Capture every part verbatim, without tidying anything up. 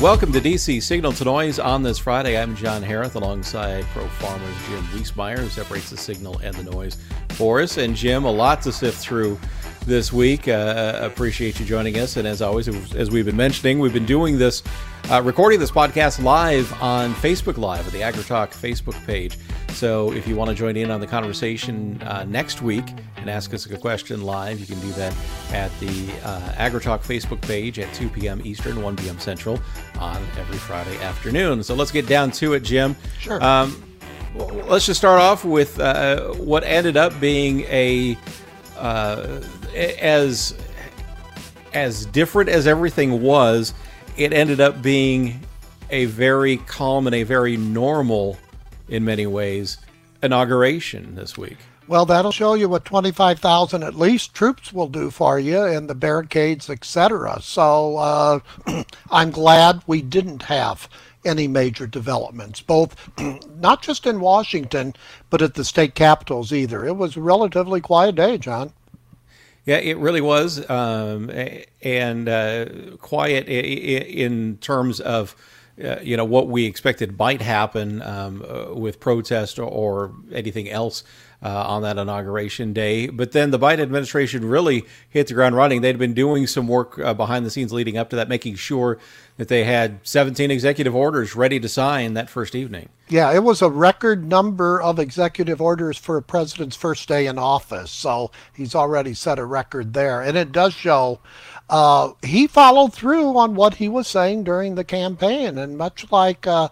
Welcome to D C Signal to Noise on this Friday. I'm John Harreth alongside Pro Farmer's Jim Wiesmeyer, who separates the signal and the noise for us. And Jim, a lot to sift through this week. Uh, appreciate you joining us. And as always, as we've been mentioning, we've been doing this, uh, recording this podcast live on Facebook Live at the Agritalk Facebook page. So if you want to join in on the conversation uh, next week and ask us a question live, you can do that at the uh, Agritalk Facebook page at two p.m. Eastern, one p.m. Central on every Friday afternoon. So let's get down to it, Jim. Sure. Um, let's just start off with uh, what ended up being a uh, as as different as everything was. It ended up being a very calm and a very normal, in many ways, inauguration this week. Well, that'll show you what twenty-five thousand at least troops will do for you, and the barricades, et cetera. So uh, I'm glad we didn't have any major developments, both not just in Washington, but at the state capitals either. It was a relatively quiet day, John. Yeah, it really was, um, and uh, quiet in terms of Uh, you know, what we expected might happen um, uh, with protest or, or anything else uh, on that inauguration day. But then the Biden administration really hit the ground running. They'd been doing some work uh, behind the scenes leading up to that, making sure that they had seventeen executive orders ready to sign that first evening. Yeah, it was a record number of executive orders for a president's first day in office. So he's already set a record there. And it does show Uh, he followed through on what he was saying during the campaign, and much like uh,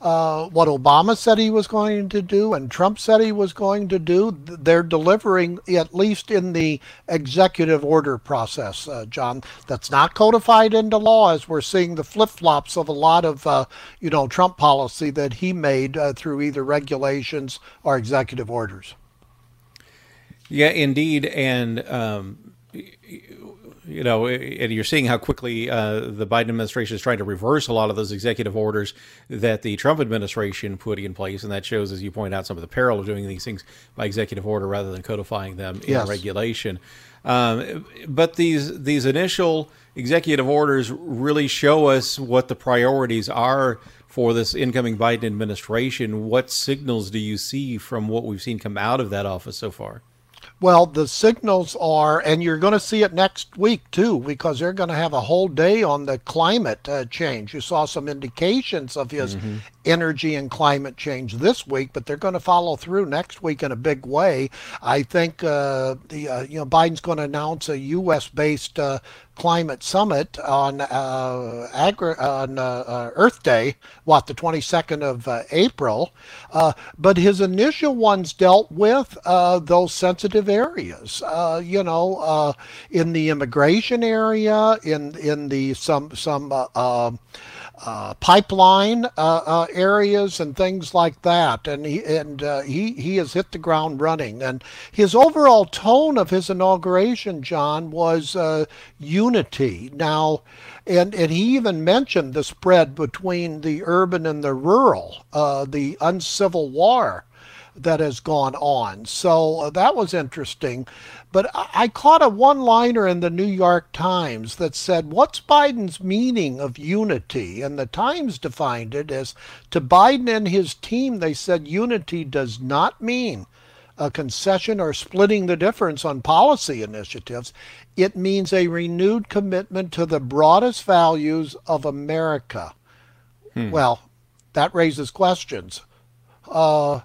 uh, what Obama said he was going to do and Trump said he was going to do, they're delivering, at least in the executive order process, uh, John. That's not codified into law, as we're seeing the flip-flops of a lot of uh, you know, Trump policy that he made uh, through either regulations or executive orders. Yeah, indeed, and um, you know, and you're seeing how quickly uh, the Biden administration is trying to reverse a lot of those executive orders that the Trump administration put in place. And that shows, as you point out, some of the peril of doing these things by executive order rather than codifying them in yes. regulation. Um, but these these initial executive orders really show us what the priorities are for this incoming Biden administration. What signals do you see from what we've seen come out of that office so far? Well, the signals are, and you're going to see it next week, too, because they're going to have a whole day on the climate uh, change. You saw some indications of his mm-hmm. energy and climate change this week, but they're going to follow through next week in a big way. I think uh, the uh, you know, Biden's going to announce a U S based uh, climate summit on uh, agri- on uh, uh, Earth Day, what, the twenty-second of uh, April. Uh, but his initial ones dealt with uh, those sensitive areas, uh, you know, uh, in the immigration area, in in the some some uh, uh, uh, pipeline uh, uh, areas and things like that, and he and uh, he he has hit the ground running. And his overall tone of his inauguration, John, was uh, unity. Now, and and he even mentioned the spread between the urban and the rural, uh, the uncivil war that has gone on. So uh, that was interesting. But I, I caught a one-liner in the New York Times that said, what's Biden's meaning of unity? And the Times defined it as, to Biden and his team, they said, unity does not mean a concession or splitting the difference on policy initiatives. It means a renewed commitment to the broadest values of America. Hmm. Well, that raises questions. Uh,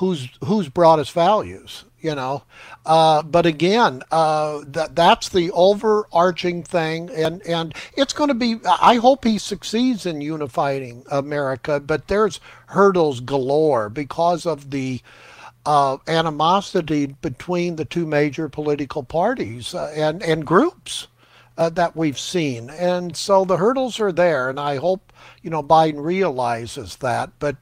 Who's who's brought us values, you know? Uh, but again, uh, that that's the overarching thing, and and it's going to be. I hope he succeeds in unifying America, but there's hurdles galore because of the uh, animosity between the two major political parties uh, and and groups uh, that we've seen, and so the hurdles are there. And I hope, you know, Biden realizes that, but.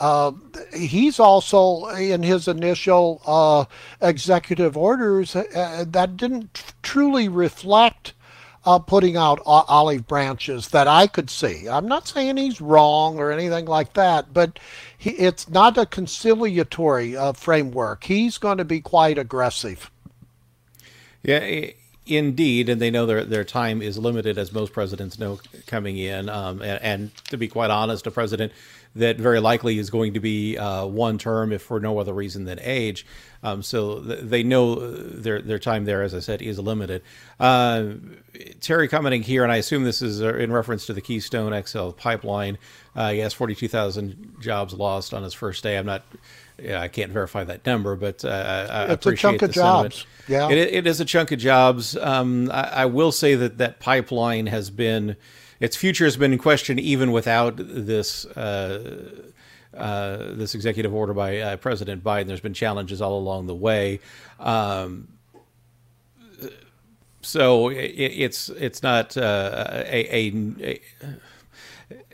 Uh, he's also, in his initial uh, executive orders, uh, that didn't t- truly reflect uh, putting out o- olive branches that I could see. I'm not saying he's wrong or anything like that, but he, it's not a conciliatory uh, framework. He's going to be quite aggressive. Yeah, Indeed, and they know their their time is limited, as most presidents know coming in. Um, and, and to be quite honest, a president that very likely is going to be uh, one term, if for no other reason than age. Um, so th- they know their their time there, as I said, is limited. Uh, Terry commenting here, and I assume this is in reference to the Keystone X L pipeline. Uh, he has forty-two thousand jobs lost on his first day. I'm not. Yeah, I can't verify that number, but uh, I it's appreciate a chunk of jobs. Yeah, it, it is a chunk of jobs. Um, I, I will say that that pipeline has been, its future has been in question even without this uh, uh, this executive order by uh, President Biden. There's been challenges all along the way, um, so it, it's it's not uh, a. a, a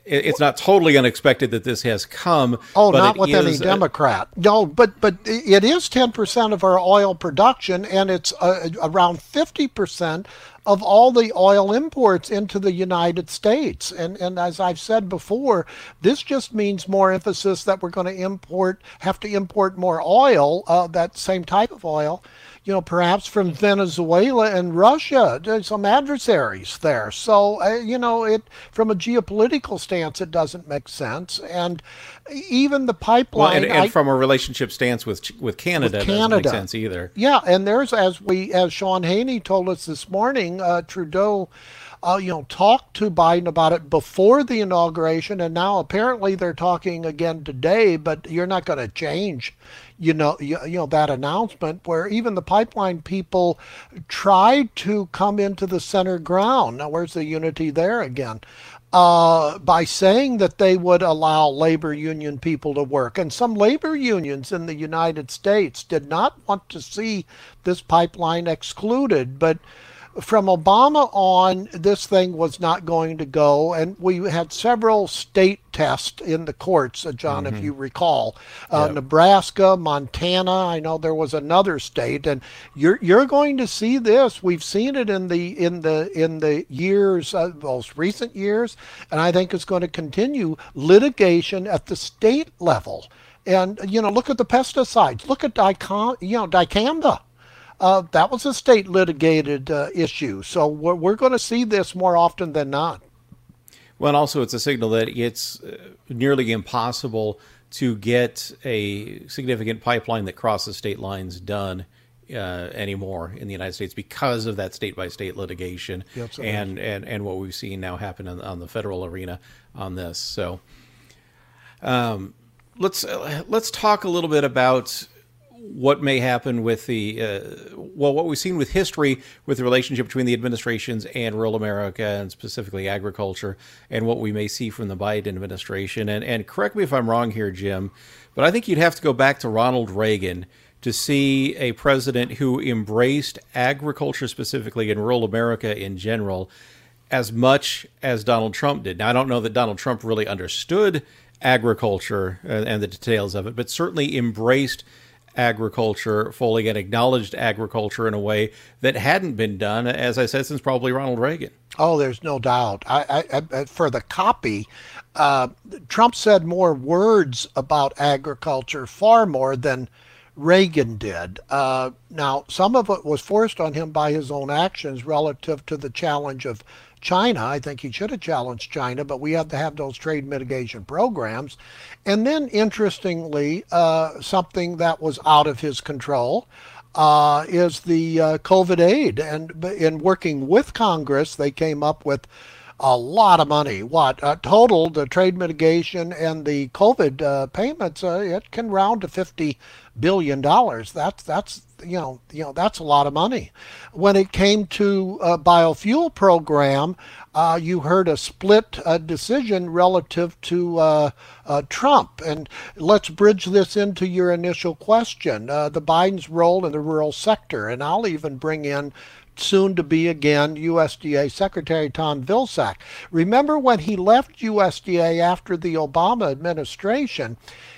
It's not totally unexpected that this has come. Oh, but not with any Democrat. A- no, but but it is ten percent of our oil production, and it's uh, around fifty percent of all the oil imports into the United States. And and as I've said before, this just means more emphasis that we're going to import, have to import more oil, uh, that same type of oil, you know, perhaps from Venezuela and Russia. There's some adversaries there. So, uh, you know, it from a geopolitical stance, it doesn't make sense. And even the pipeline... Well, and, and I, from a relationship stance with with Canada, with Canada doesn't make sense either. Yeah, and there's, as we as Sean Hannity told us this morning, uh, Trudeau, uh, you know, talked to Biden about it before the inauguration, and now apparently they're talking again today, but you're not going to change You know, you, you know that announcement, where even the pipeline people tried to come into the center ground. Now, where's the unity there again? Uh, by saying that they would allow labor union people to work. And some labor unions in the United States did not want to see this pipeline excluded. But from Obama on, this thing was not going to go, and we had several state tests in the courts, John, mm-hmm. if you recall, uh, yep. Nebraska, Montana, I know there was another state, and you're you're going to see this. We've seen it in the in the in the years, uh, most recent years, and I think it's going to continue, litigation at the state level. And you know, look at the pesticides, look at dicam, you know, dicamba. Uh, that was a state litigated uh, issue. So we're, we're going to see this more often than not. Well, and also it's a signal that it's nearly impossible to get a significant pipeline that crosses state lines done uh, anymore in the United States because of that state-by-state litigation yep, so and, and, and what we've seen now happen on, on the federal arena on this. So um, let's let's talk a little bit about what may happen with the, uh, well, what we've seen with history, with the relationship between the administrations and rural America, and specifically agriculture, and what we may see from the Biden administration. And, and correct me if I'm wrong here, Jim, but I think you'd have to go back to Ronald Reagan to see a president who embraced agriculture specifically and rural America in general as much as Donald Trump did. Now, I don't know that Donald Trump really understood agriculture and, and the details of it, but certainly embraced agriculture fully and acknowledged agriculture in a way that hadn't been done, as I said, since probably Ronald Reagan. Oh, there's no doubt. I, I, I for the copy, uh, Trump said more words about agriculture, far more than Reagan did. Uh, now, some of it was forced on him by his own actions relative to the challenge of China. I think he should have challenged China, but we have to have those trade mitigation programs. And then, interestingly, uh, something that was out of his control uh, is the uh, COVID aid. And in working with Congress, they came up with a lot of money. What? Uh, total, the trade mitigation and the COVID uh, payments, uh, it can round to fifty billion dollars. That's, that's, you know, you know, that's a lot of money. When it came to a biofuel program, uh, you heard a split uh, decision relative to uh, uh, Trump. And let's bridge this into your initial question, uh, the Biden's role in the rural sector. And I'll even bring in soon to be again U S D A Secretary Tom Vilsack. Remember when he left U S D A after the Obama administration,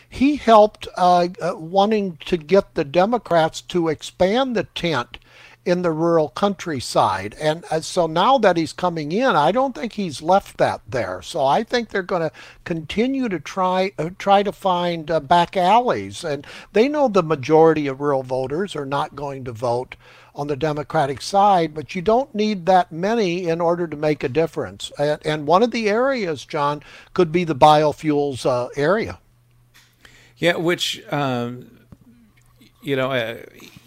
he helped uh, uh, wanting to get the Democrats to expand the tent in the rural countryside. And uh, so now that he's coming in, I don't think he's left that there. So I think they're going to continue to try uh, try to find uh, back alleys. And they know the majority of rural voters are not going to vote on the Democratic side, but you don't need that many in order to make a difference. And one of the areas, John, could be the biofuels uh, area. Yeah, which, um, you know, uh,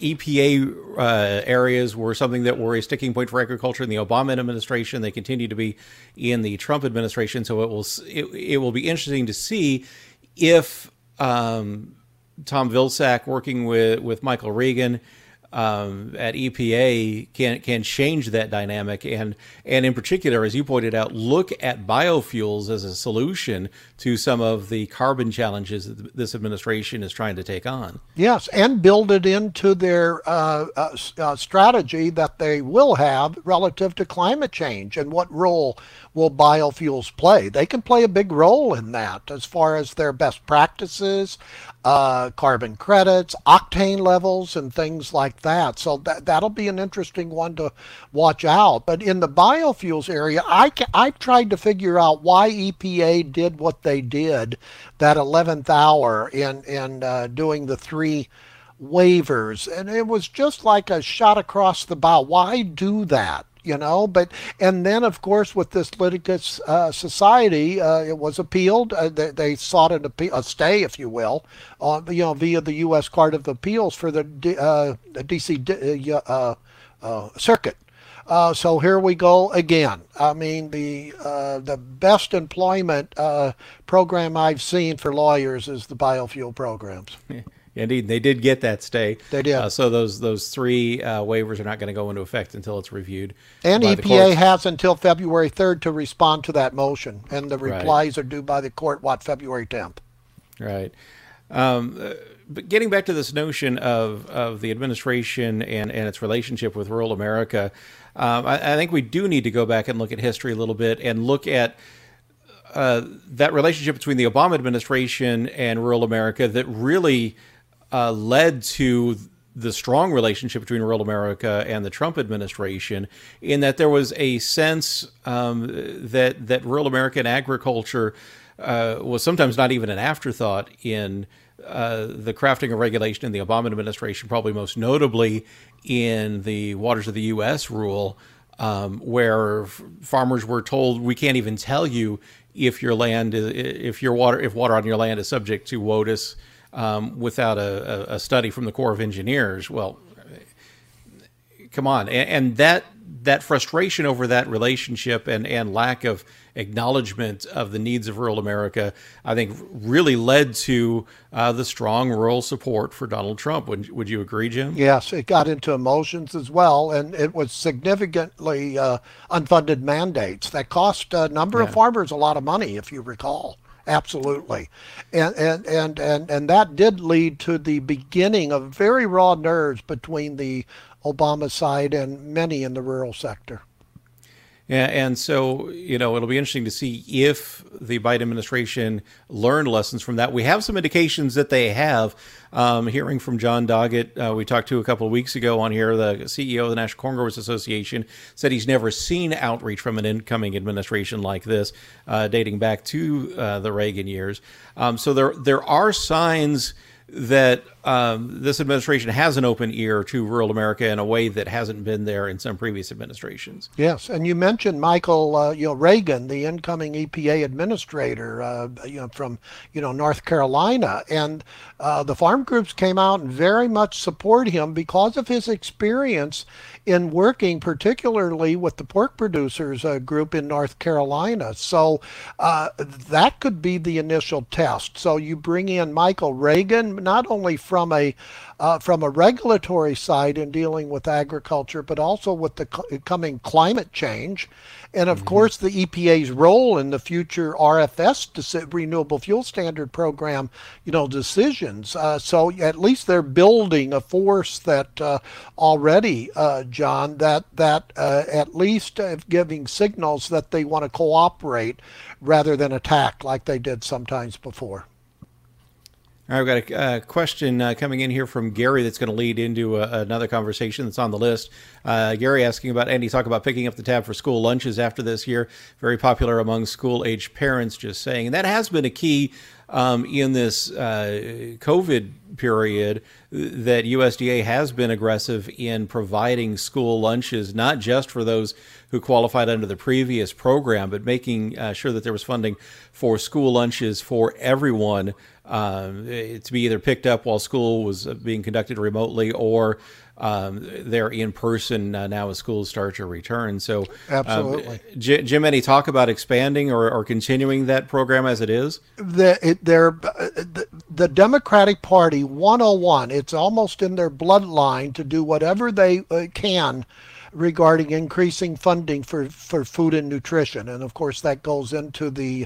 E P A uh, areas were something that were a sticking point for agriculture in the Obama administration. They continue to be in the Trump administration. So it will it, it will be interesting to see if um, Tom Vilsack, working with, with Michael Regan, Um, at E P A can can change that dynamic, and and in particular, as you pointed out, look at biofuels as a solution to some of the carbon challenges that this administration is trying to take on. Yes, and build it into their uh, uh, uh, strategy that they will have relative to climate change, and what role will biofuels play. They can play a big role in that as far as their best practices, uh, carbon credits, octane levels, and things like that. So that, that'll be an interesting one to watch out. But in the biofuels area, I, I tried to figure out why E P A did what they did that eleventh hour in, in uh, doing the three waivers. And it was just like a shot across the bow. Why do that? You know, but and then, of course, with this litigious uh, society, uh, it was appealed. Uh, they, they sought an appeal, a stay, if you will, on uh, you know via the U S Court of Appeals for the D, uh, D C uh, uh, circuit. Uh, so here we go again. I mean, the uh, the best employment uh, program I've seen for lawyers is the biofuel programs. Yeah. Indeed, they did get that stay. They did. Uh, so those those three uh, waivers are not going to go into effect until it's reviewed. And E P A has until February third to respond to that motion, and the replies right. are due by the court, what, February tenth. Right. Um, but getting back to this notion of, of the administration and, and its relationship with rural America, um, I, I think we do need to go back and look at history a little bit and look at uh, that relationship between the Obama administration and rural America that really Uh, led to the strong relationship between rural America and the Trump administration, in that there was a sense um, that that rural American agriculture uh, was sometimes not even an afterthought in uh, the crafting of regulation in the Obama administration, probably most notably in the Waters of the U S rule, um, where f- farmers were told, we can't even tell you if your land, is, if your water, if water on your land is subject to W O T U S. Um, without a, a study from the Corps of Engineers. Well, come on. And, and that that frustration over that relationship and, and lack of acknowledgement of the needs of rural America, I think, really led to uh, the strong rural support for Donald Trump. Would, would you agree, Jim? Yes, it got into emotions as well, and it was significantly uh, unfunded mandates that cost a number yeah. of farmers a lot of money, if you recall. Absolutely. And, and and and and that did lead to the beginning of very raw nerves between the Obama side and many in the rural sector. Yeah, and so, you know, it'll be interesting to see if the Biden administration learned lessons from that. We have some indications that they have. Um, hearing from John Doggett, uh, we talked to a couple of weeks ago on here, the C E O of the National Corn Growers Association, said he's never seen outreach from an incoming administration like this, uh, dating back to uh, the Reagan years. Um, so there there are signs that um, this administration has an open ear to rural America in a way that hasn't been there in some previous administrations. Yes, and you mentioned Michael uh, you know, Regan, the incoming E P A administrator uh, you know, from you know North Carolina, and uh, the farm groups came out and very much support him because of his experience in working particularly with the pork producers uh, group in North Carolina. So uh, that could be the initial test. So you bring in Michael Regan, not only from a uh, from a regulatory side in dealing with agriculture, but also with the co- coming climate change, and of mm-hmm. course the E P A's role in the future R F S deci- renewable fuel standard program, you know, decisions. Uh, so at least they're building a force that uh, already, uh, John, that that uh, at least uh, giving signals that they want to cooperate rather than attack like they did sometimes before. All right, we've got a uh, question uh, coming in here from Gary that's going to lead into a, another conversation that's on the list. Uh, Gary asking about, Andy, talk about picking up the tab for school lunches after this year. Very popular among school-age parents, just saying. And that has been a key um, in this uh, COVID period, that U S D A has been aggressive in providing school lunches, not just for those who qualified under the previous program, but making uh, sure that there was funding for school lunches for everyone um, to be either picked up while school was being conducted remotely, or um, they're in person uh, now as schools start to return. So absolutely. Um, J- Jim, any talk about expanding or, or continuing that program as it is? The, it, the, the Democratic Party one oh one, it's almost in their bloodline to do whatever they uh, can regarding increasing funding for, for food and nutrition. And of course that goes into the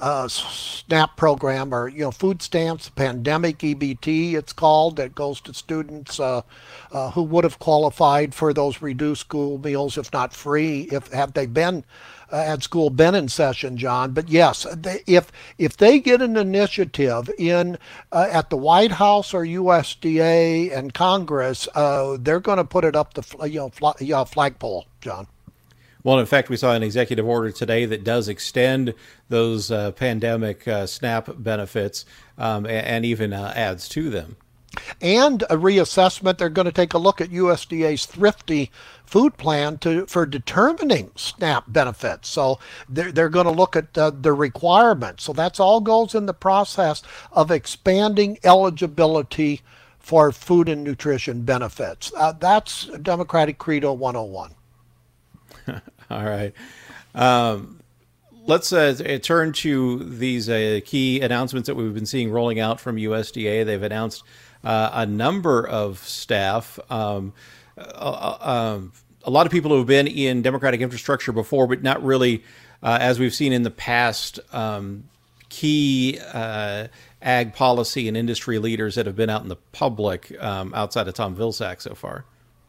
uh, SNAP program, or, you know, food stamps, pandemic E B T, it's called, that goes to students uh, uh, who would have qualified for those reduced school meals, if not free, if have they been uh, at school, been in session, John. But yes, they, if if they get an initiative in uh, at the White House or U S D A and Congress, uh, they're going to put it up the you know, fly, you know flagpole, John. Well, in fact, we saw an executive order today that does extend those uh, pandemic uh, SNAP benefits um, and, and even uh, adds to them. And a reassessment. They're going to take a look at U S D A's thrifty food plan to for determining SNAP benefits. So they're, they're going to look at uh, the requirements. So that's all goes in the process of expanding eligibility for food and nutrition benefits. Uh, that's Democratic Credo one oh one. All right. Um, let's uh, turn to these uh, key announcements that we've been seeing rolling out from U S D A. They've announced uh, a number of staff, um, uh, uh, a lot of people who have been in democratic infrastructure before, but not really, uh, as we've seen in the past, um, key uh, ag policy and industry leaders that have been out in the public um, outside of Tom Vilsack so far.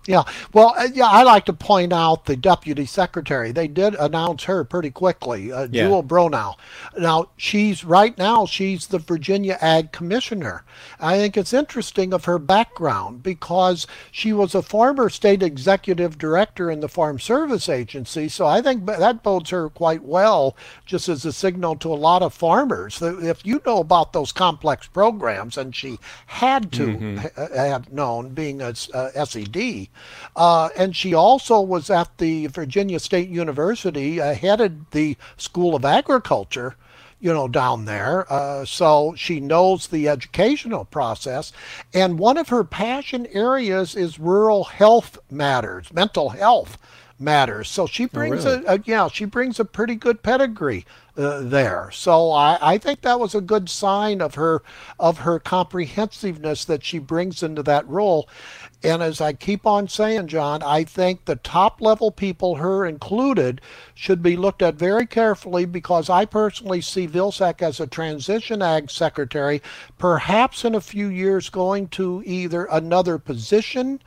Yeah, well, yeah, I like to point out the deputy secretary. They did announce her pretty quickly, uh, yeah. Jewel Bronow. Now, she's right now, she's the Virginia Ag Commissioner. I think it's interesting of her background because she was a former state executive director in the Farm Service Agency. So I think that bodes her quite well, just as a signal to a lot of farmers. If you know about those complex programs, and she had to mm-hmm. have known being a, a S E D, Uh, and she also was at the Virginia State University, uh, headed the School of Agriculture, you know, down there. Uh, so she knows the educational process. And one of her passion areas is rural health matters, mental health matters. So she brings oh, really? a, a, yeah, she brings a pretty good pedigree uh, there. So I, I think that was a good sign of her, of her comprehensiveness that she brings into that role. And as I keep on saying, John, I think the top level people, her included, should be looked at very carefully, because I personally see Vilsack as a transition ag secretary, perhaps in a few years going to either another position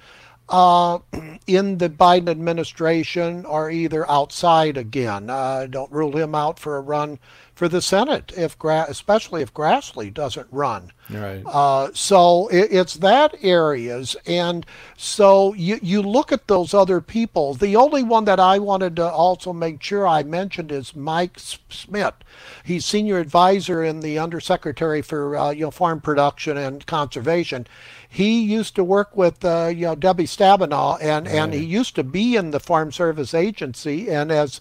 uh, in the Biden administration or either outside again. Uh, don't rule him out for a run for the Senate, if Gra- especially if Grassley doesn't run. Right. Uh, so it, it's that areas. And so you, you look at those other people. The only one that I wanted to also make sure I mentioned is Mike Smith. He's senior advisor in the undersecretary for uh, you know farm production and conservation. He used to work with uh, you know Debbie Stabenow, and, right. and he used to be in the Farm Service Agency. And as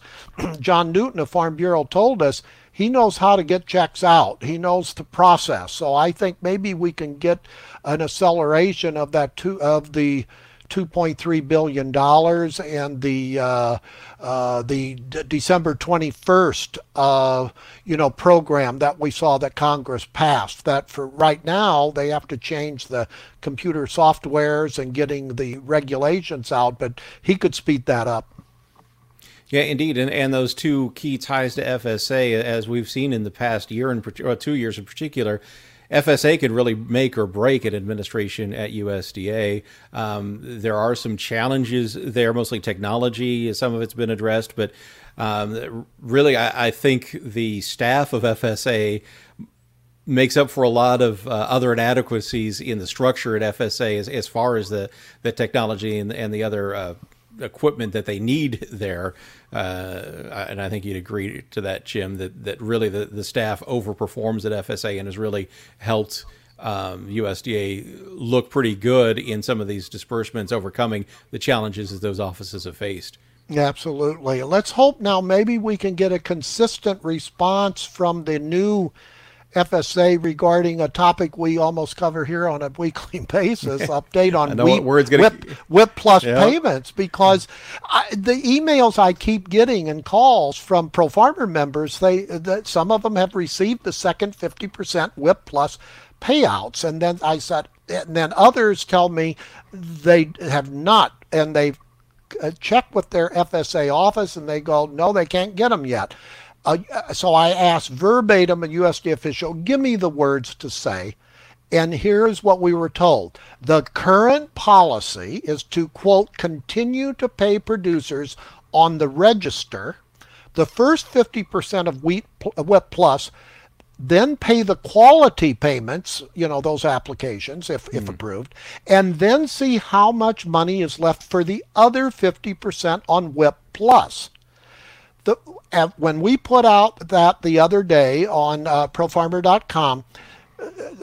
John Newton of Farm Bureau told us, he knows how to get checks out. He knows the process. So I think maybe we can get an acceleration of that two of the two point three billion dollars and the uh, uh, the d- December twenty-first uh, you know program that we saw that Congress passed. That for right now they have to change the computer softwares and getting the regulations out, but he could speed that up. Yeah, indeed. And, and those two key ties to F S A, as we've seen in the past year and or two years in particular, F S A could really make or break an administration at U S D A. Um, there are some challenges there, mostly technology. Some of it's been addressed, but um, really, I, I think the staff of F S A makes up for a lot of uh, other inadequacies in the structure at F S A as, as far as the, the technology and, and the other uh, equipment that they need there. Uh, and I think you'd agree to that, Jim, that, that really the, the staff overperforms at F S A and has really helped um, U S D A look pretty good in some of these disbursements, overcoming the challenges that those offices have faced. Absolutely. Let's hope now maybe we can get a consistent response from the new F S A regarding a topic we almost cover here on a weekly basis, update on WIP, what gonna... WIP, WIP Plus yeah. payments, because I, the emails I keep getting and calls from Pro Farmer members, they that some of them have received the second fifty percent WIP Plus payouts. And then I said, and then others tell me they have not, and they've checked with their F S A office and they go, no, they can't get them yet. Uh, so I asked verbatim a U S D A official, give me the words to say. And here's what we were told. The current policy is to, quote, continue to pay producers on the register the first fifty percent of WIP Plus, then pay the quality payments, you know, those applications, if, mm-hmm. if approved, and then see how much money is left for the other fifty percent on WIP Plus. The, when we put out that the other day on uh, pro farmer dot com,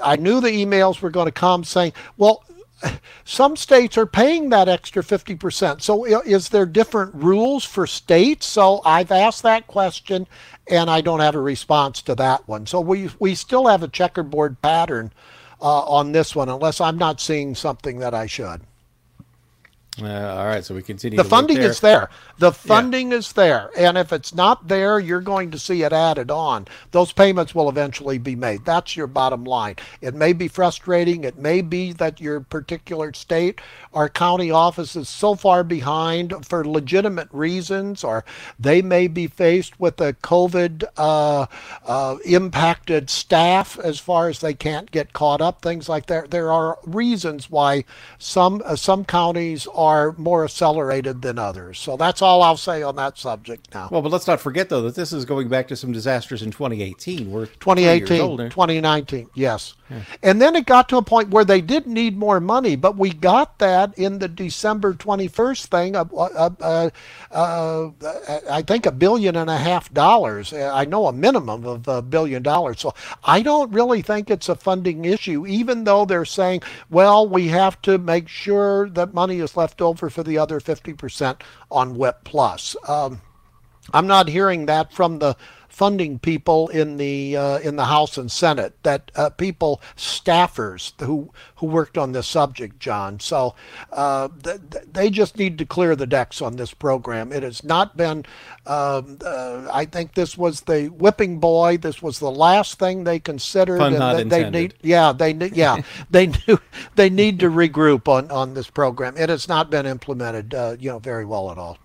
I knew the emails were going to come saying, well, some states are paying that extra fifty percent. So is there different rules for states? So I've asked that question, and I don't have a response to that one. So we, we still have a checkerboard pattern uh, on this one, unless I'm not seeing something that I should. Uh, all right, so we continue. The funding is there. The funding is there. And if it's not there, you're going to see it added on. Those payments will eventually be made. That's your bottom line. It may be frustrating. It may be that your particular state or county office is so far behind for legitimate reasons, or they may be faced with a COVID uh, uh, impacted staff as far as they can't get caught up, things like that. There are reasons why some, uh, some counties are are more accelerated than others. So that's all I'll say on that subject now. Well, but let's not forget, though, that this is going back to some disasters in twenty eighteen. We're twenty eighteen, twenty nineteen, yes. Yeah. And then it got to a point where they did need more money, but we got that in the December twenty-first thing, uh, uh, uh, uh, I think a billion and a half dollars. I know a minimum of a billion dollars. So I don't really think it's a funding issue, even though they're saying, well, we have to make sure that money is left over for the other fifty percent on WIP Plus. Um, I'm not hearing that from the funding people in the uh, in the House and Senate, that uh, people, staffers who who worked on this subject, John. So uh, th they just need to clear the decks on this program. It has not been, um, uh, I think this was the whipping boy. This was the last thing they considered. Fun and not they, they need, yeah, they need, yeah, they knew they need to regroup on, on this program. It has not been implemented, uh, you know, very well at all.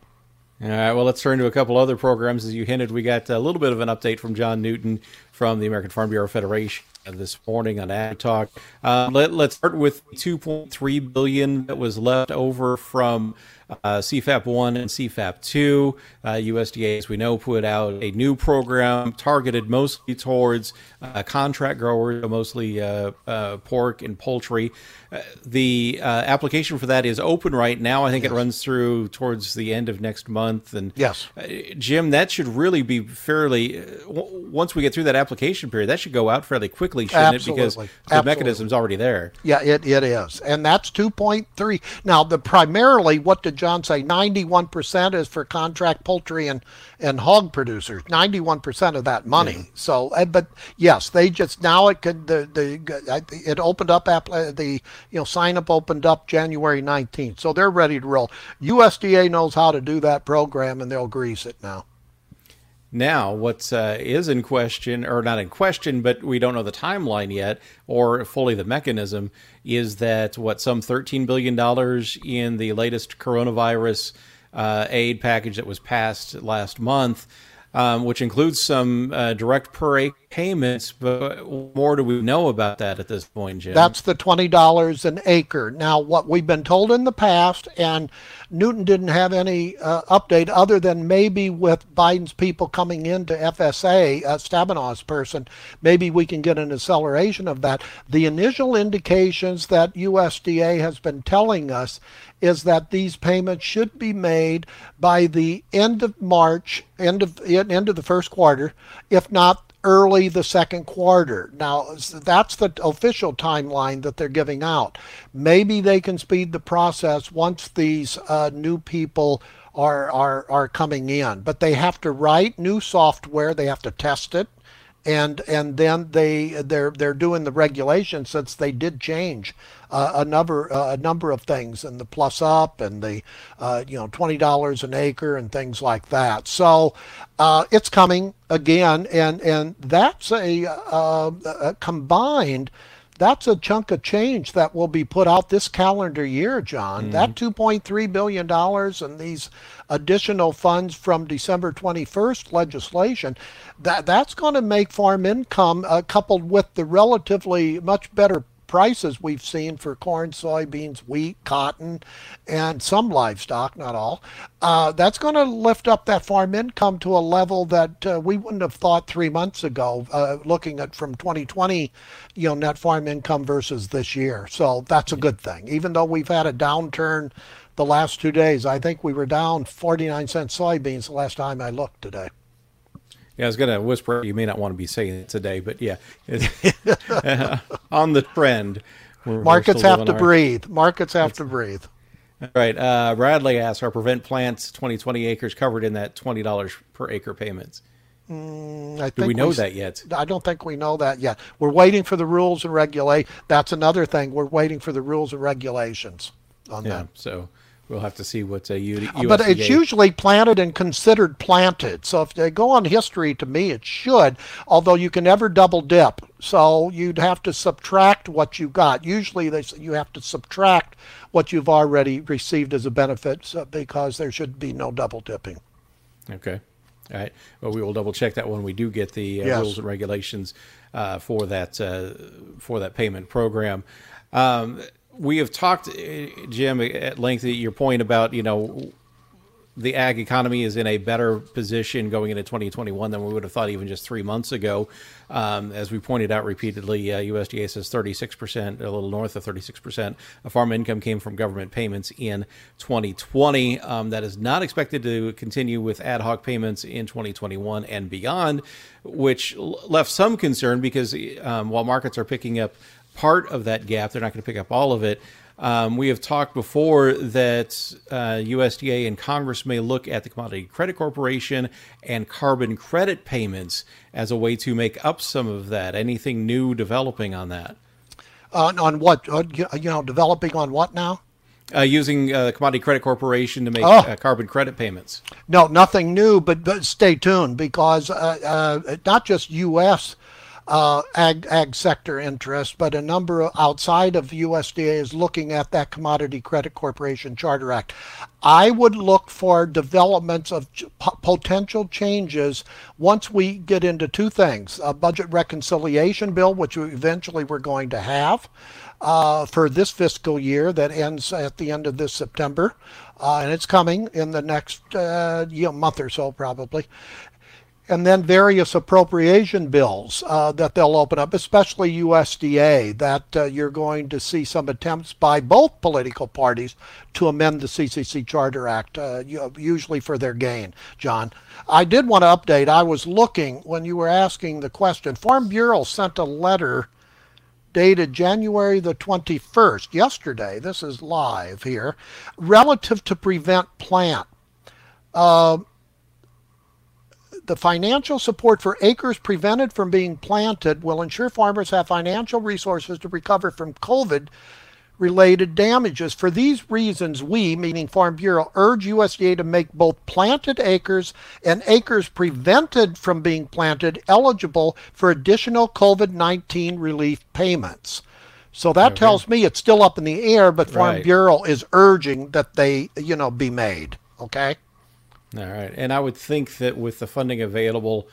All right, well, let's turn to a couple other programs. As you hinted, we got a little bit of an update from John Newton from the American Farm Bureau Federation this morning on Agritalk. Uh, let, let's start with two point three billion dollars that was left over from uh, C FAP one and C FAP two. Uh, U S D A, as we know, put out a new program targeted mostly towards uh, contract growers, mostly uh, uh, pork and poultry. Uh, the uh, application for that is open right now. I think yes. it runs through towards the end of next month. And yes, uh, Jim, that should really be fairly, uh, w once we get through that application period, that should go out fairly quickly. Shouldn't Absolutely. It? Because the Absolutely. Mechanism's already there. Yeah, it, it is. And that's two point three. Now, the primarily, what did John say? ninety-one percent is for contract poultry and, and hog producers, ninety-one percent of that money. Yeah. So, but yes, they just, now it could, the, the it opened up, the you know, sign up opened up January nineteenth. So they're ready to roll. U S D A knows how to do that program and they'll grease it now. Now, what uh, is in question, or not in question, but we don't know the timeline yet, or fully the mechanism, is that what some thirteen billion dollars in the latest coronavirus uh, aid package that was passed last month, um, which includes some uh, direct per acre payments, but what more do we know about that at this point, Jim? That's the twenty dollars an acre. Now, what we've been told in the past, and Newton didn't have any uh, update other than maybe with Biden's people coming into F S A, uh, Stabenow's person, maybe we can get an acceleration of that. The initial indications that U S D A has been telling us is that these payments should be made by the end of March, end of, end of the first quarter, if not early the second quarter. Now, that's the official timeline that they're giving out. Maybe they can speed the process once these uh, new people are, are, are coming in. But they have to write new software, they have to test it, and and then they they're they're doing the regulation, since they did change uh, a number uh, a number of things, and the plus up and the uh, you know twenty dollars an acre and things like that. So uh, it's coming again, and and that's a, uh, a combined. That's a chunk of change that will be put out this calendar year, John. Mm-hmm. That two point three billion dollars and these additional funds from December twenty-first legislation, that, that's going to make farm income, uh, coupled with the relatively much better prices we've seen for corn, soybeans, wheat, cotton, and some livestock, not all, uh, that's going to lift up that farm income to a level that uh, we wouldn't have thought three months ago, uh, looking at from twenty twenty, you know, net farm income versus this year. So that's a good thing. Even though we've had a downturn the last two days, I think we were down forty-nine cent soybeans the last time I looked today. Yeah, I was going to whisper, you may not want to be saying it today, but yeah, uh, on the trend. We're, Markets we're have to our... breathe. Markets have That's... to breathe. All right. Uh, Bradley asks, are Prevent Plants twenty twenty acres covered in that twenty dollars per acre payments? Mm, I think Do we know we, that yet? I don't think we know that yet. We're waiting for the rules and regulate. That's another thing. We're waiting for the rules and regulations on yeah, that. So. We'll have to see what's a U S D A. But it's usually planted and considered planted. So if they go on history, to me, it should, although you can never double dip. So you'd have to subtract what you got. Usually they, you have to subtract what you've already received as a benefit, so, because there should be no double dipping. Okay. All right. Well, we will double check that when we do get the uh, yes. rules and regulations uh, for that uh, for that payment program. Um We have talked, Jim, at length, your point about, you know, the ag economy is in a better position going into twenty twenty-one than we would have thought even just three months ago. Um, as we pointed out repeatedly, uh, U S D A says thirty-six percent, a little north of thirty-six percent of farm income came from government payments in twenty twenty. Um, that is not expected to continue with ad hoc payments in twenty twenty-one and beyond, which left some concern because um, while markets are picking up part of that gap, they're not going to pick up all of it. Um, we have talked before that uh, U S D A and Congress may look at the Commodity Credit Corporation and carbon credit payments as a way to make up some of that. Anything new developing on that? Uh, on what? Uh, you know, developing on what now? Uh, using uh, the Commodity Credit Corporation to make oh. uh, carbon credit payments. No, nothing new, but, but stay tuned, because uh, uh, not just U S Uh, ag, ag sector interest, but a number of outside of U S D A is looking at that Commodity Credit Corporation Charter Act. I would look for developments of ch- potential changes once we get into two things: a budget reconciliation bill, which we eventually we're going to have uh, for this fiscal year that ends at the end of this September, uh, and it's coming in the next uh, you know, month or so probably. And then various appropriation bills uh, that they'll open up, especially U S D A, that uh, you're going to see some attempts by both political parties to amend the C C C Charter Act, uh, usually for their gain, John. I did want to update. I was looking when you were asking the question. Farm Bureau sent a letter dated January the twenty-first, yesterday. This is live here, relative to Prevent Plant. Uh, The financial support for acres prevented from being planted will ensure farmers have financial resources to recover from COVID-related damages. For these reasons, we, meaning Farm Bureau, urge U S D A to make both planted acres and acres prevented from being planted eligible for additional COVID nineteen relief payments. So that okay. tells me it's still up in the air, but Farm right. Bureau is urging that they, you know, be made. Okay. All right. And I would think that with the funding available,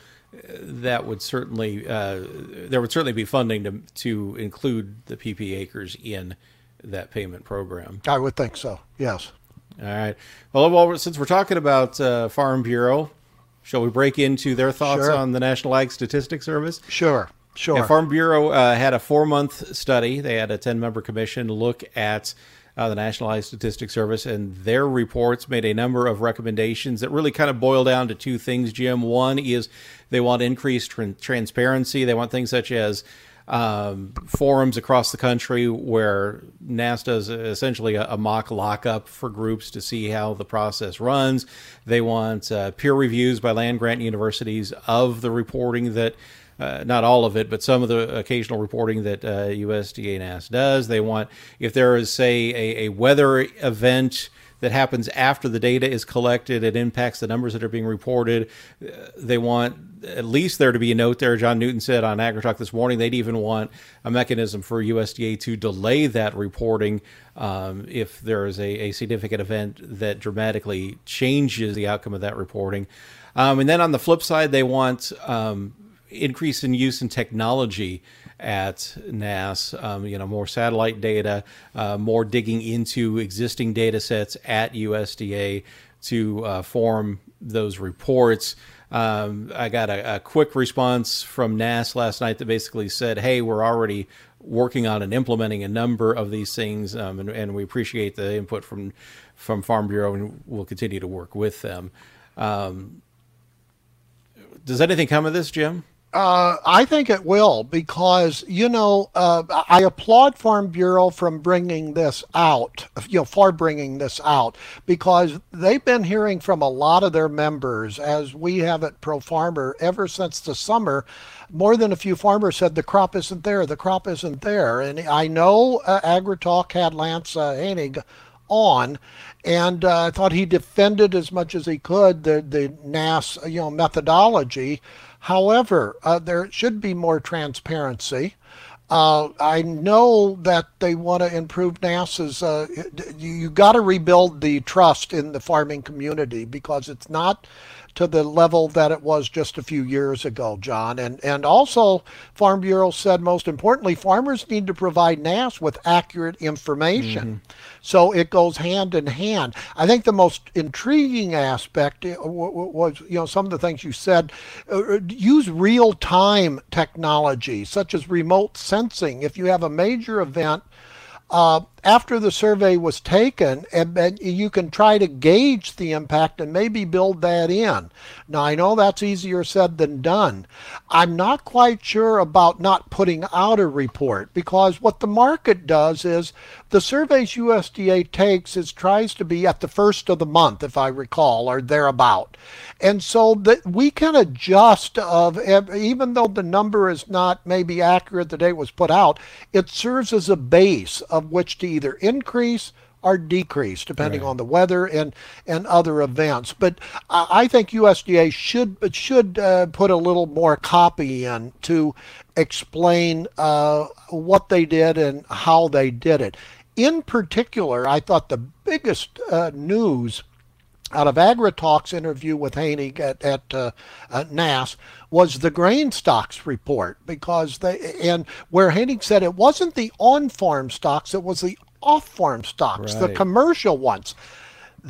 that would certainly uh, there would certainly be funding to to include the P P acres in that payment program. I would think so. Yes. All right. Well, well since we're talking about uh, Farm Bureau, shall we break into their thoughts sure. on the National Ag Statistics Service? Sure. Sure. Yeah, Farm Bureau uh, had a four-month study. They had a ten-member commission look at uh, the National Ag Statistics Service, and their reports made a number of recommendations that really kind of boil down to two things, Jim. One is they want increased tr- transparency. They want things such as um, forums across the country where N A S S does essentially a, a mock lockup for groups to see how the process runs. They want uh, peer reviews by land-grant universities of the reporting that Uh, not all of it, but some of the occasional reporting that uh, U S D A N A S S does. They want, if there is, say, a, a weather event that happens after the data is collected, it impacts the numbers that are being reported. Uh, they want at least there to be a note there. John Newton said on Agritalk this morning they'd even want a mechanism for U S D A to delay that reporting um, if there is a, a significant event that dramatically changes the outcome of that reporting. Um, and then on the flip side, they want Um, increase in use in technology at N A S S, um, you know, more satellite data, uh, more digging into existing data sets at U S D A to uh, form those reports. Um, I got a, a quick response from N A S S last night that basically said, hey, we're already working on and implementing a number of these things, um, and, and we appreciate the input from, from Farm Bureau, and we'll continue to work with them. Um, does anything come of this, Jim? Uh, I think it will, because, you know, uh, I applaud Farm Bureau from bringing this out, you know, for bringing this out, because they've been hearing from a lot of their members, as we have at Pro Farmer, ever since the summer. More than a few farmers said the crop isn't there, the crop isn't there. And I know uh, Agritalk had Lance uh, Heinig on, and uh, I thought he defended as much as he could the, the N A S S, you know, methodology. However, uh, there should be more transparency. Uh, I know that they want to improve NASS's, uh, you, you got to rebuild the trust in the farming community, because it's not to the level that it was just a few years ago, John. And and also, Farm Bureau said, most importantly, farmers need to provide N A S S with accurate information. Mm-hmm. So it goes hand in hand. I think the most intriguing aspect was, you know, some of the things you said, use real-time technology, such as remote sensing. If you have a major event, Uh, after the survey was taken, and, and you can try to gauge the impact and maybe build that in. Now, I know that's easier said than done. I'm not quite sure about not putting out a report, because what the market does is the surveys U S D A takes is tries to be at the first of the month, if I recall, or thereabout. And so that we can adjust, of even though the number is not maybe accurate the day it was put out, it serves as a base of of which to either increase or decrease, depending right. on the weather and, and other events. But I think U S D A should should uh, put a little more copy in to explain uh, what they did and how they did it. In particular, I thought the biggest uh, news out of Agritalk's interview with Heinig at, at, uh, at N A S S was the grain stocks report, because they, and where Heinig said it wasn't the on-farm stocks, it was the off-farm stocks, right. the commercial ones.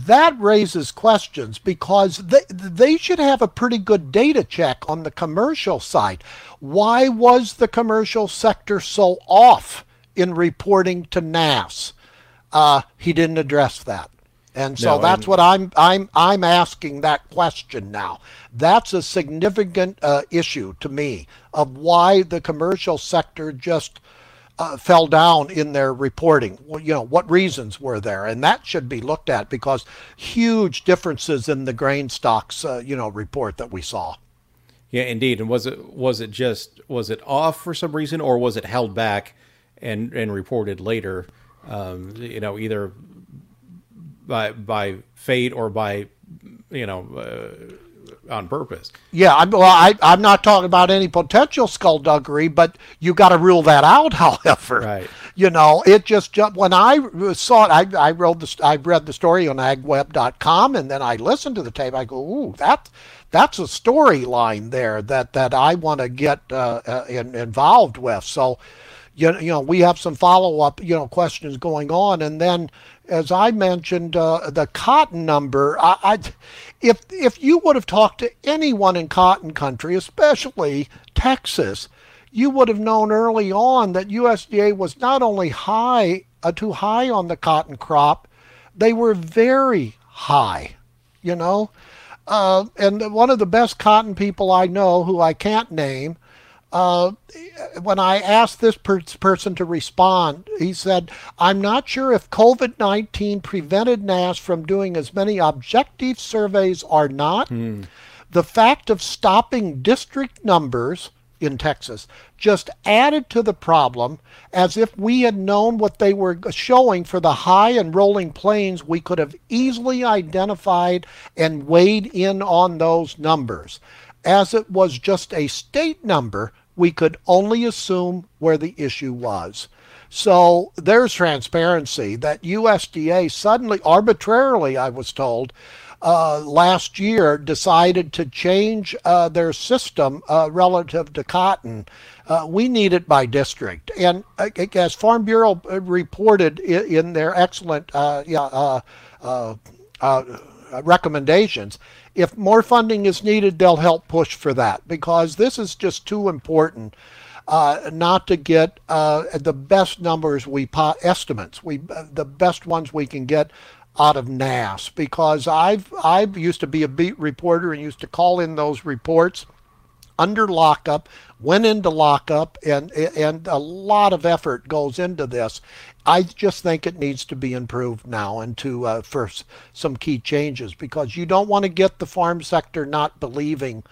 That raises questions, because they, they should have a pretty good data check on the commercial side. Why was the commercial sector so off in reporting to N A S S? Uh, he didn't address that. And so no, that's I'm, what I'm I'm I'm asking that question now. That's a significant uh, issue to me, of why the commercial sector just uh, fell down in their reporting. Well, you know, what reasons were there, and that should be looked at, because huge differences in the grain stocks, uh, you know, report that we saw. Yeah, indeed. And was it was it just was it off for some reason, or was it held back and and reported later? Um, you know, either by by fate or by, you know, uh, on purpose. Yeah, I'm, well, I, I'm not talking about any potential skullduggery, but you got to rule that out. However, right. You know, it just jumped when I saw it. I I wrote the I read the story on agweb dot com, and then I listened to the tape. I go, ooh, that that's a storyline there that that I want to get uh, uh, in, involved with. So, you you know, we have some follow up you know questions going on, and then. As I mentioned, uh, the cotton number, I, I, if if you would have talked to anyone in cotton country, especially Texas, you would have known early on that U S D A was not only high, uh, too high on the cotton crop, they were very high, you know. Uh, and one of the best cotton people I know, who I can't name, Uh, when I asked this per person to respond, he said, I'm not sure if COVID nineteen prevented NASS from doing as many objective surveys or not. Hmm. The fact of stopping district numbers in Texas just added to the problem, as if we had known what they were showing for the high and rolling plains, we could have easily identified and weighed in on those numbers. As it was just a state number, we could only assume where the issue was. So there's transparency that U S D A suddenly, arbitrarily, I was told, uh, last year decided to change uh, their system uh, relative to cotton. Uh, we need it by district. And uh, as Farm Bureau reported in their excellent uh, yeah, uh, uh, uh, recommendations, if more funding is needed, they'll help push for that, because this is just too important uh, not to get uh, the best numbers we po estimates we uh, the best ones we can get out of NASS. Because I've I've used to be a beat reporter and used to call in those reports under lockup, went into lockup, and and a lot of effort goes into this. I just think it needs to be improved now, and to uh, for some key changes, because you don't want to get the farm sector not believing,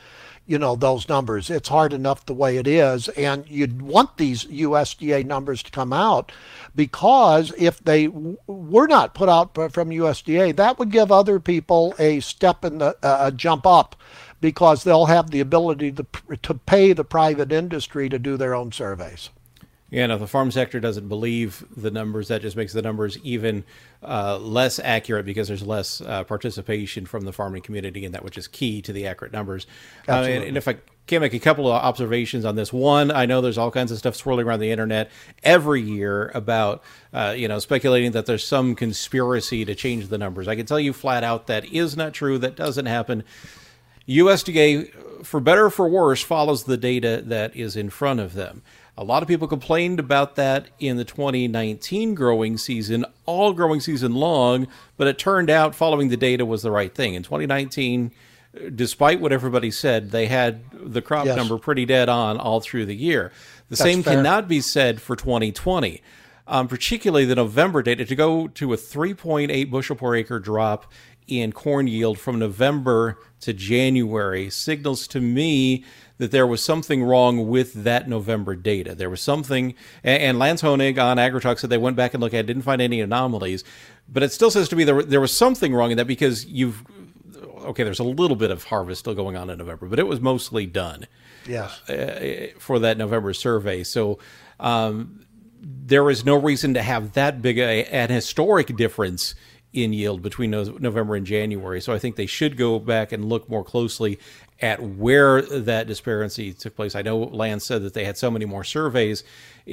you know, those numbers. It's hard enough the way it is, and you'd want these U S D A numbers to come out, because if they w were not put out from U S D A, that would give other people a step in the uh, a jump up, because they'll have the ability to to pay the private industry to do their own surveys. Yeah, and if the farm sector doesn't believe the numbers, that just makes the numbers even uh, less accurate, because there's less uh, participation from the farming community, and that which is key to the accurate numbers. Uh, and, and if I can make a couple of observations on this. One, I know there's all kinds of stuff swirling around the internet every year about, uh, you know, speculating that there's some conspiracy to change the numbers. I can tell you flat out that is not true. That doesn't happen. U S D A, for better or for worse, follows the data that is in front of them. A lot of people complained about that in the twenty nineteen growing season, all growing season long, but it turned out following the data was the right thing. In twenty nineteen, despite what everybody said, they had the crop yes. number pretty dead on all through the year. The That's same fair. Cannot be said for twenty twenty, um, particularly the November data. To go to a three point eight bushel per acre drop in corn yield from November to January signals to me that there was something wrong with that November data. There was something, and Lance Heinig on Agritalk said they went back and looked at it, didn't find any anomalies, but it still says to me there, there was something wrong in that, because you've, okay, there's a little bit of harvest still going on in November, but it was mostly done yes. uh, for that November survey. So um, there is no reason to have that big a, an historic difference in yield between November and January. So I think they should go back and look more closely at where that disparity took place. I know Lance said that they had so many more surveys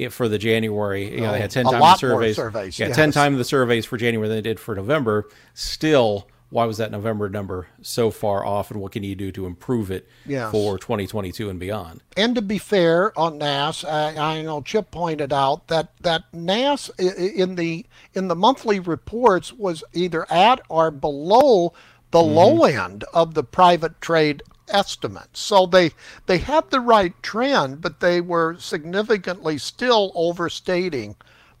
for the January. You know, they had ten times the surveys. surveys. Yeah, yes. ten times the surveys for January than they did for November. Still, why was that November number so far off, and what can you do to improve it yes. for twenty twenty-two and beyond? And to be fair on NASS, I, I know Chip pointed out that that NASS in the in the monthly reports was either at or below the mm-hmm. low end of the private trade estimates. So they they had the right trend, but they were significantly still overstating,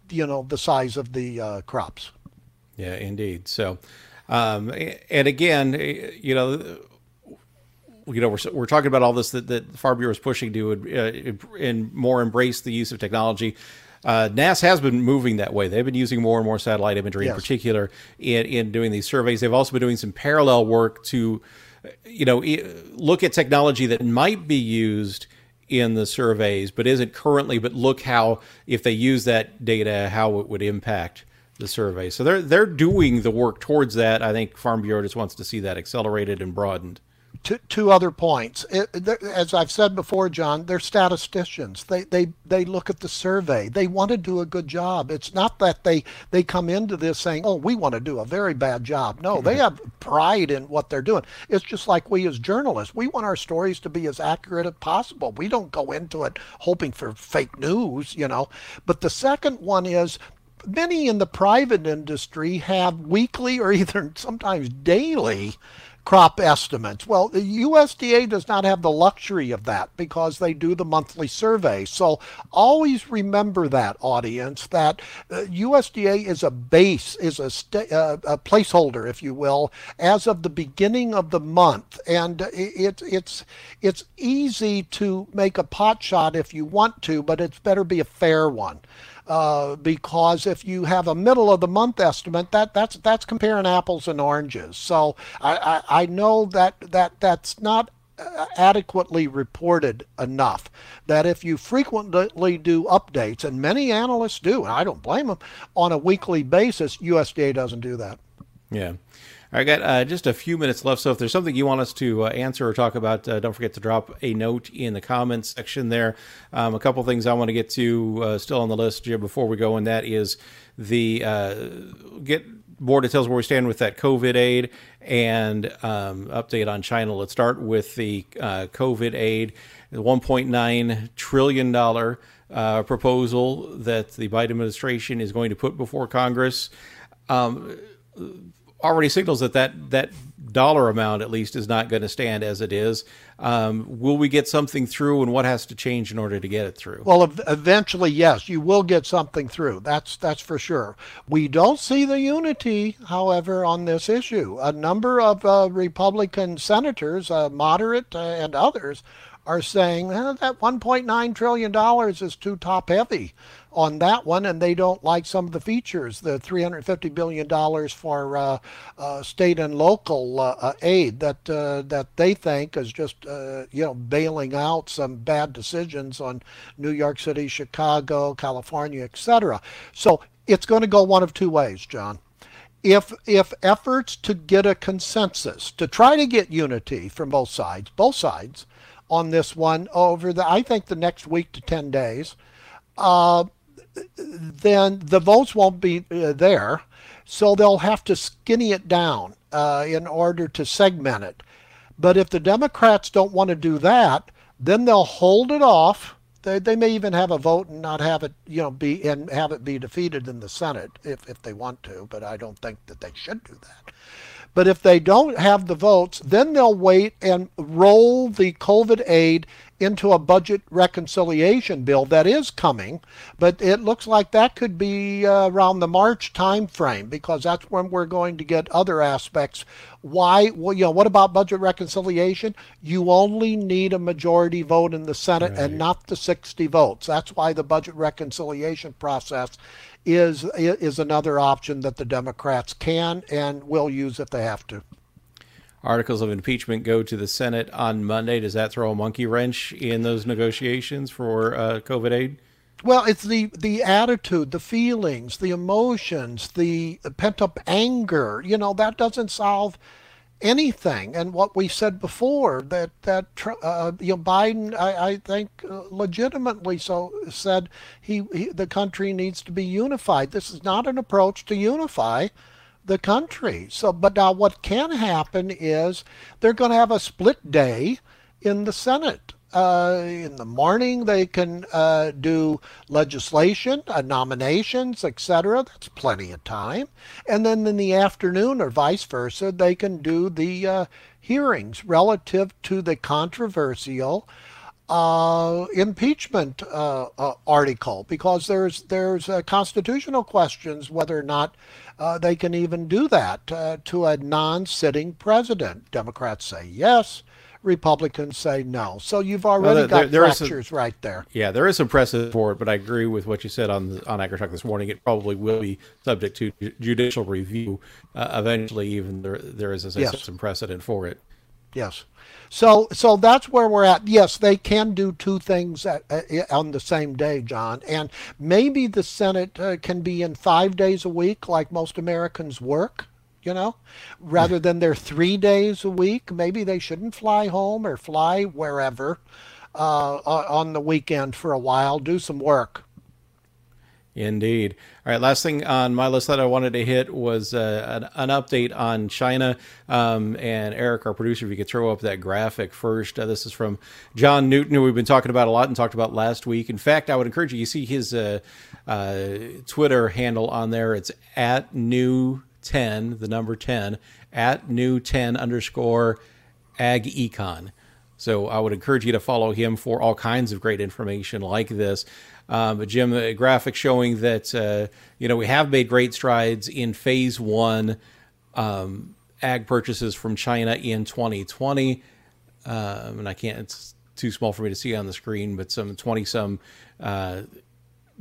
you know, the size of the uh, crops. Yeah, indeed. So. Um, and again, you know, you know, we're, we're talking about all this that, that Farm Bureau is pushing to uh, and more embrace the use of technology. Uh, NASS has been moving that way. They've been using more and more satellite imagery yes. in particular in, in doing these surveys. They've also been doing some parallel work to you know, look at technology that might be used in the surveys, but isn't currently, but look how, if they use that data, how it would impact the survey. So they're they're doing the work towards that. I think Farm Bureau just wants to see that accelerated and broadened. Two, two other points. It, as I've said before, John, they're statisticians. They they they look at the survey. They want to do a good job. It's not that they they come into this saying, oh, we want to do a very bad job. No, they have pride in what they're doing. It's just like we as journalists. We want our stories to be as accurate as possible. We don't go into it hoping for fake news, you know. But the second one is, many in the private industry have weekly or even sometimes daily crop estimates. Well, the U S D A does not have the luxury of that because they do the monthly survey. So always remember that, audience, that uh, U S D A is a base, is a, st- uh, a placeholder, if you will, as of the beginning of the month. And it, it's, it's easy to make a pot shot if you want to, but it's better be a fair one. Uh, because if you have a middle of the month estimate, that that's that's comparing apples and oranges. So I, I, I know that that that's not adequately reported enough. That if you frequently do updates, and many analysts do, and I don't blame them, on a weekly basis, U S D A doesn't do that. Yeah. I got uh, just a few minutes left, so if there's something you want us to uh, answer or talk about, uh, don't forget to drop a note in the comments section there. Um, a couple things I want to get to uh, still on the list, Jim, before we go, and that is the uh, get more details where we stand with that COVID aid and um, update on China. Let's start with the uh, COVID aid, the one point nine trillion dollars uh, proposal that the Biden administration is going to put before Congress. Um, already signals that, that that dollar amount, at least, is not going to stand as it is. Um, will we get something through, and what has to change in order to get it through? Well, eventually, yes, you will get something through. That's that's for sure. We don't see the unity, however, on this issue. A number of uh, Republican senators, uh, moderate uh, and others, are saying eh, that one point nine trillion dollars is too top-heavy on that one, and they don't like some of the features, the three hundred fifty billion dollars for uh, uh, state and local uh, uh, aid that uh, that they think is just uh, you know bailing out some bad decisions on New York City, Chicago, California, et cetera. So it's going to go one of two ways, John. If if efforts to get a consensus, to try to get unity from both sides, both sides on this one over the, I think the next week to ten days, uh, then the votes won't be uh, there. So they'll have to skinny it down uh, in order to segment it. But if the Democrats don't want to do that, then they'll hold it off. They, they may even have a vote and not have it, you know, be and have it be defeated in the Senate if, if they want to. But I don't think that they should do that. But if they don't have the votes, then they'll wait and roll the COVID aid into a budget reconciliation bill that is coming. But it looks like that could be uh, around the March time frame, because that's when we're going to get other aspects. Why? Well, you know, what about budget reconciliation? You only need a majority vote in the Senate, right, and not the sixty votes. That's why the budget reconciliation process is is another option that the Democrats can and will use if they have to. Articles of impeachment go to the Senate on Monday. Does that throw a monkey wrench in those negotiations for uh, COVID aid? Well, it's the, the attitude, the feelings, the emotions, the pent-up anger. You know, that doesn't solve anything. And what we said before, that that uh, you know, Biden, I, I think, uh, legitimately so said he, he the country needs to be unified. This is not an approach to unify the country. So, but now what can happen is they're going to have a split day in the Senate. Uh, in the morning, they can uh, do legislation, uh, nominations, et cetera. That's plenty of time. And then in the afternoon, or vice versa, they can do the uh, hearings relative to the controversial uh, impeachment uh, uh, article, because there's there's uh, constitutional questions whether or not uh, they can even do that uh, to a non-sitting president. Democrats say yes. Republicans say no. So you've already no, there, got there fractures some, right there. Yeah, there is some precedent for it, but I agree with what you said on the, on Agritalk this morning. It probably will be subject to judicial review uh, eventually, even there, there is, as I yes. said, some precedent for it. Yes. So so that's where we're at. Yes, they can do two things at, at, on the same day, John. And maybe the Senate uh, can be in five days a week like most Americans work, you know, rather than their three days a week. Maybe they shouldn't fly home or fly wherever uh, on the weekend for a while. Do some work. Indeed. All right. Last thing on my list that I wanted to hit was uh, an, an update on China. Um, and Eric, our producer, if you could throw up that graphic first. Uh, this is from John Newton, who we've been talking about a lot and talked about last week. In fact, I would encourage you, you see his uh, uh, Twitter handle on there. It's at new ten, the number ten, at new ten underscore ag econ. So I would encourage you to follow him for all kinds of great information like this. Um, Jim, a graphic showing that, uh, you know, we have made great strides in phase one um, ag purchases from China in twenty twenty. Um, and I can't, it's too small for me to see on the screen, but some twenty some uh,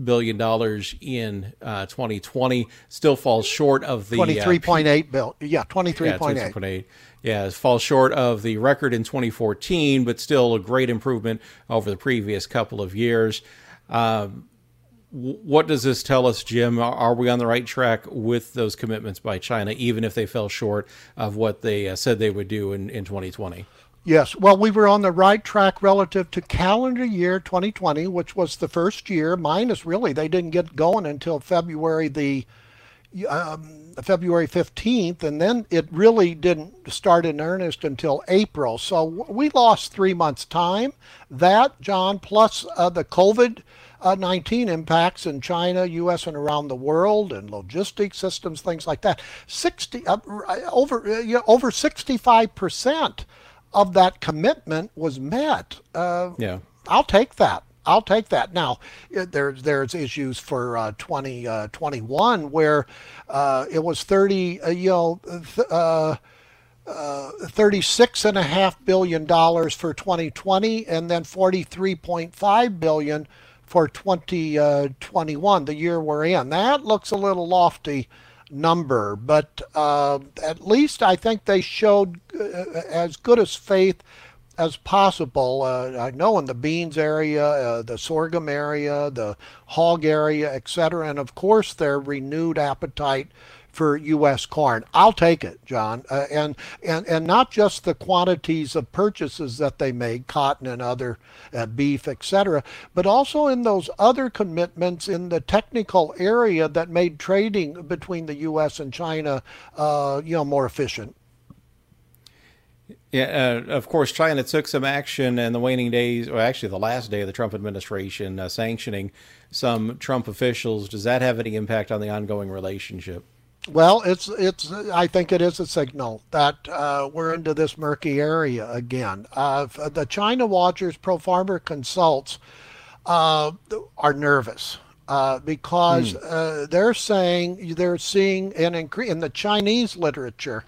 billion dollars in uh, twenty twenty still falls short of the twenty-three point eight uh, bill. Yeah, twenty-three point eight. Yeah, it falls short of the record in twenty fourteen, but still a great improvement over the previous couple of years. Um, what does this tell us, Jim? Are we on the right track with those commitments by China, even if they fell short of what they uh, said they would do in, in twenty twenty? Yes. Well, we were on the right track relative to calendar year twenty twenty, which was the first year. Minus, really, they didn't get going until February the um, February fifteenth, and then it really didn't start in earnest until April. So we lost three months' time. That, John, plus uh, the COVID Uh, nineteen impacts in China, U S, and around the world, and logistic systems, things like that. Sixty uh, over uh, you know, over sixty-five percent of that commitment was met. Uh, yeah, I'll take that. I'll take that. Now, there's there's issues for uh, twenty twenty-one where uh, it was thirty. Uh, you know. Th- uh, Uh, thirty-six point five billion dollars for twenty twenty, and then forty-three point five billion dollars for twenty twenty-one, the year we're in. That looks a little lofty number, but uh, at least I think they showed uh, as good as faith as possible. Uh, I know in the beans area, uh, the sorghum area, the hog area, et cetera, and of course their renewed appetite for U S corn. I'll take it, John. Uh, and, and and not just the quantities of purchases that they made, cotton and other uh, beef, et cetera, but also in those other commitments in the technical area that made trading between the U S and China, uh, you know, more efficient. Yeah, uh, of course, China took some action in the waning days, or actually the last day of the Trump administration, uh, sanctioning some Trump officials. Does that have any impact on the ongoing relationship? Well, it's it's. I think it is a signal that uh, we're into this murky area again. Uh, the China watchers, Pro Farmer Consults, uh, are nervous uh, because mm. uh, they're saying they're seeing an increase in the Chinese literature.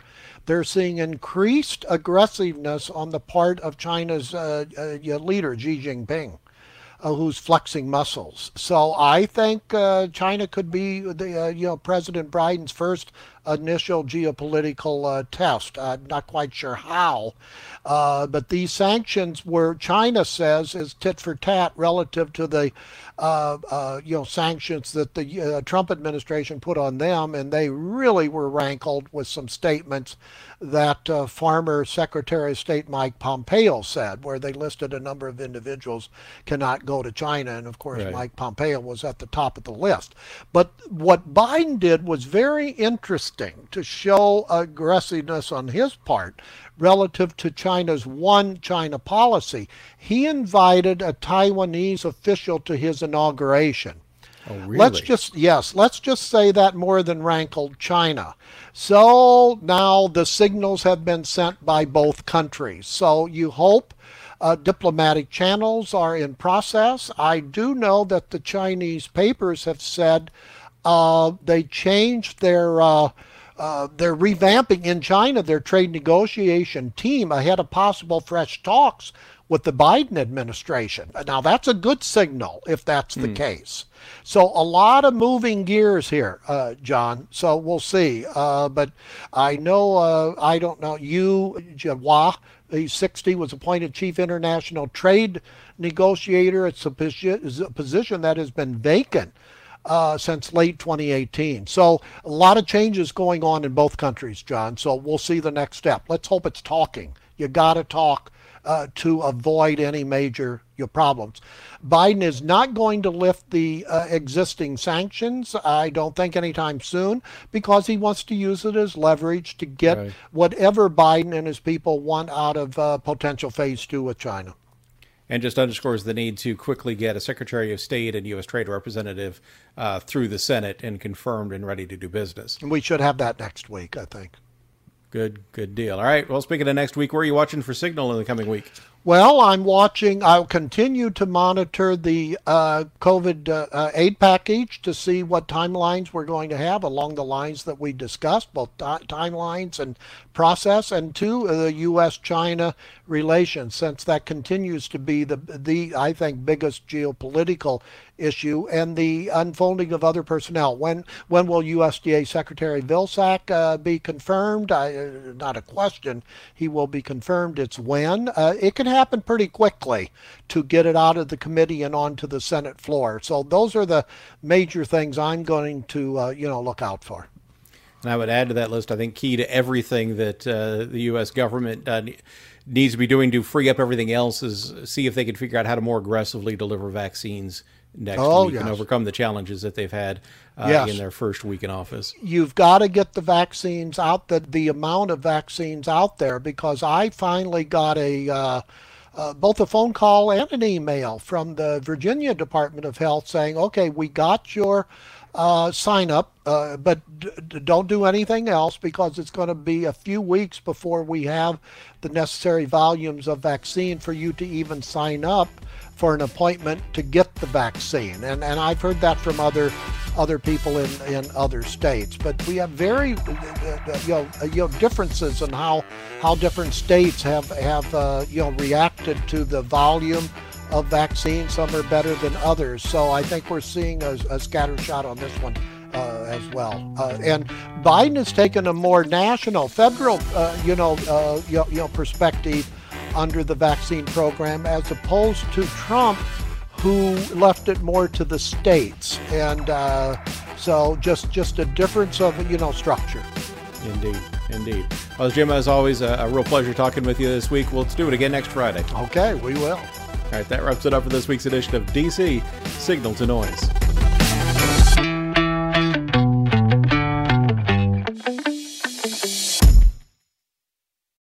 They're seeing increased aggressiveness on the part of China's uh, uh, leader Xi Jinping, who's flexing muscles. So I think uh, China could be the uh, you know President Biden's first initial geopolitical uh, test. I'm not quite sure how, uh, but these sanctions were, China says, is tit for tat relative to the uh, uh, you know sanctions that the uh, Trump administration put on them, and they really were rankled with some statements that uh, former Secretary of State Mike Pompeo said, where they listed a number of individuals cannot go to China, and of course right. Mike Pompeo was at the top of the list. But what Biden did was very interesting, to show aggressiveness on his part relative to China's one China policy. He invited a Taiwanese official to his inauguration. Oh, really? Let's just, yes, let's just say that more than rankled China. So now the signals have been sent by both countries. So you hope uh, diplomatic channels are in process. I do know that the Chinese papers have said Uh, they changed their, uh, uh, they're revamping in China their trade negotiation team ahead of possible fresh talks with the Biden administration. Now, that's a good signal if that's the mm. case. So a lot of moving gears here, uh, John. So we'll see. Uh, but I know, uh, I don't know, you, Jawa, he's sixty, was appointed Chief International Trade Negotiator. It's a position that has been vacant uh, since late twenty eighteen. So a lot of changes going on in both countries, John. So we'll see the next step. Let's hope it's talking. You got to talk uh, to avoid any major your problems. Biden is not going to lift the uh, existing sanctions, I don't think, anytime soon, because he wants to use it as leverage to get right. whatever Biden and his people want out of uh, potential phase two with China. And just underscores the need to quickly get a Secretary of State and U S Trade Representative uh, through the Senate and confirmed and ready to do business. And we should have that next week, I think. Good, good deal. All right. Well, speaking of next week, where are you watching for signal in the coming week? Well, I'm watching. I'll continue to monitor the uh, COVID uh, aid package to see what timelines we're going to have along the lines that we discussed, both timelines and process, and two, the U S China relations, since that continues to be the, the I think, biggest geopolitical issue, and the unfolding of other personnel. When when will U S D A Secretary Vilsack uh, be confirmed? I, uh, not a question. He will be confirmed. It's when. Uh, it can happen pretty quickly to get it out of the committee and onto the Senate floor. So those are the major things I'm going to uh, you know, look out for. And I would add to that list, I think, key to everything that uh, the U S government uh, needs to be doing to free up everything else is see if they can figure out how to more aggressively deliver vaccines next oh, week yes. and overcome the challenges that they've had uh, yes. in their first week in office. You've got to get the vaccines out, the, the amount of vaccines out there, because I finally got a uh, uh, both a phone call and an email from the Virginia Department of Health saying, okay, we got your Uh, sign up, uh, but d- d- don't do anything else, because it's going to be a few weeks before we have the necessary volumes of vaccine for you to even sign up for an appointment to get the vaccine. And and I've heard that from other other people in, in other states. But we have very uh, you know you know differences in how how different states have have uh, you know reacted to the volume of vaccines. Some are better than others. So I think we're seeing a, a scattershot on this one uh, as well. Uh, and Biden has taken a more national, federal, uh, you know, uh, you know, you know, perspective under the vaccine program, as opposed to Trump, who left it more to the states. And uh, so just just a difference of, you know, structure. Indeed, indeed. Well, Jim, as always, a, a real pleasure talking with you this week. We'll do it again next Friday. Okay, we will. All right, that wraps it up for this week's edition of D C Signal to Noise.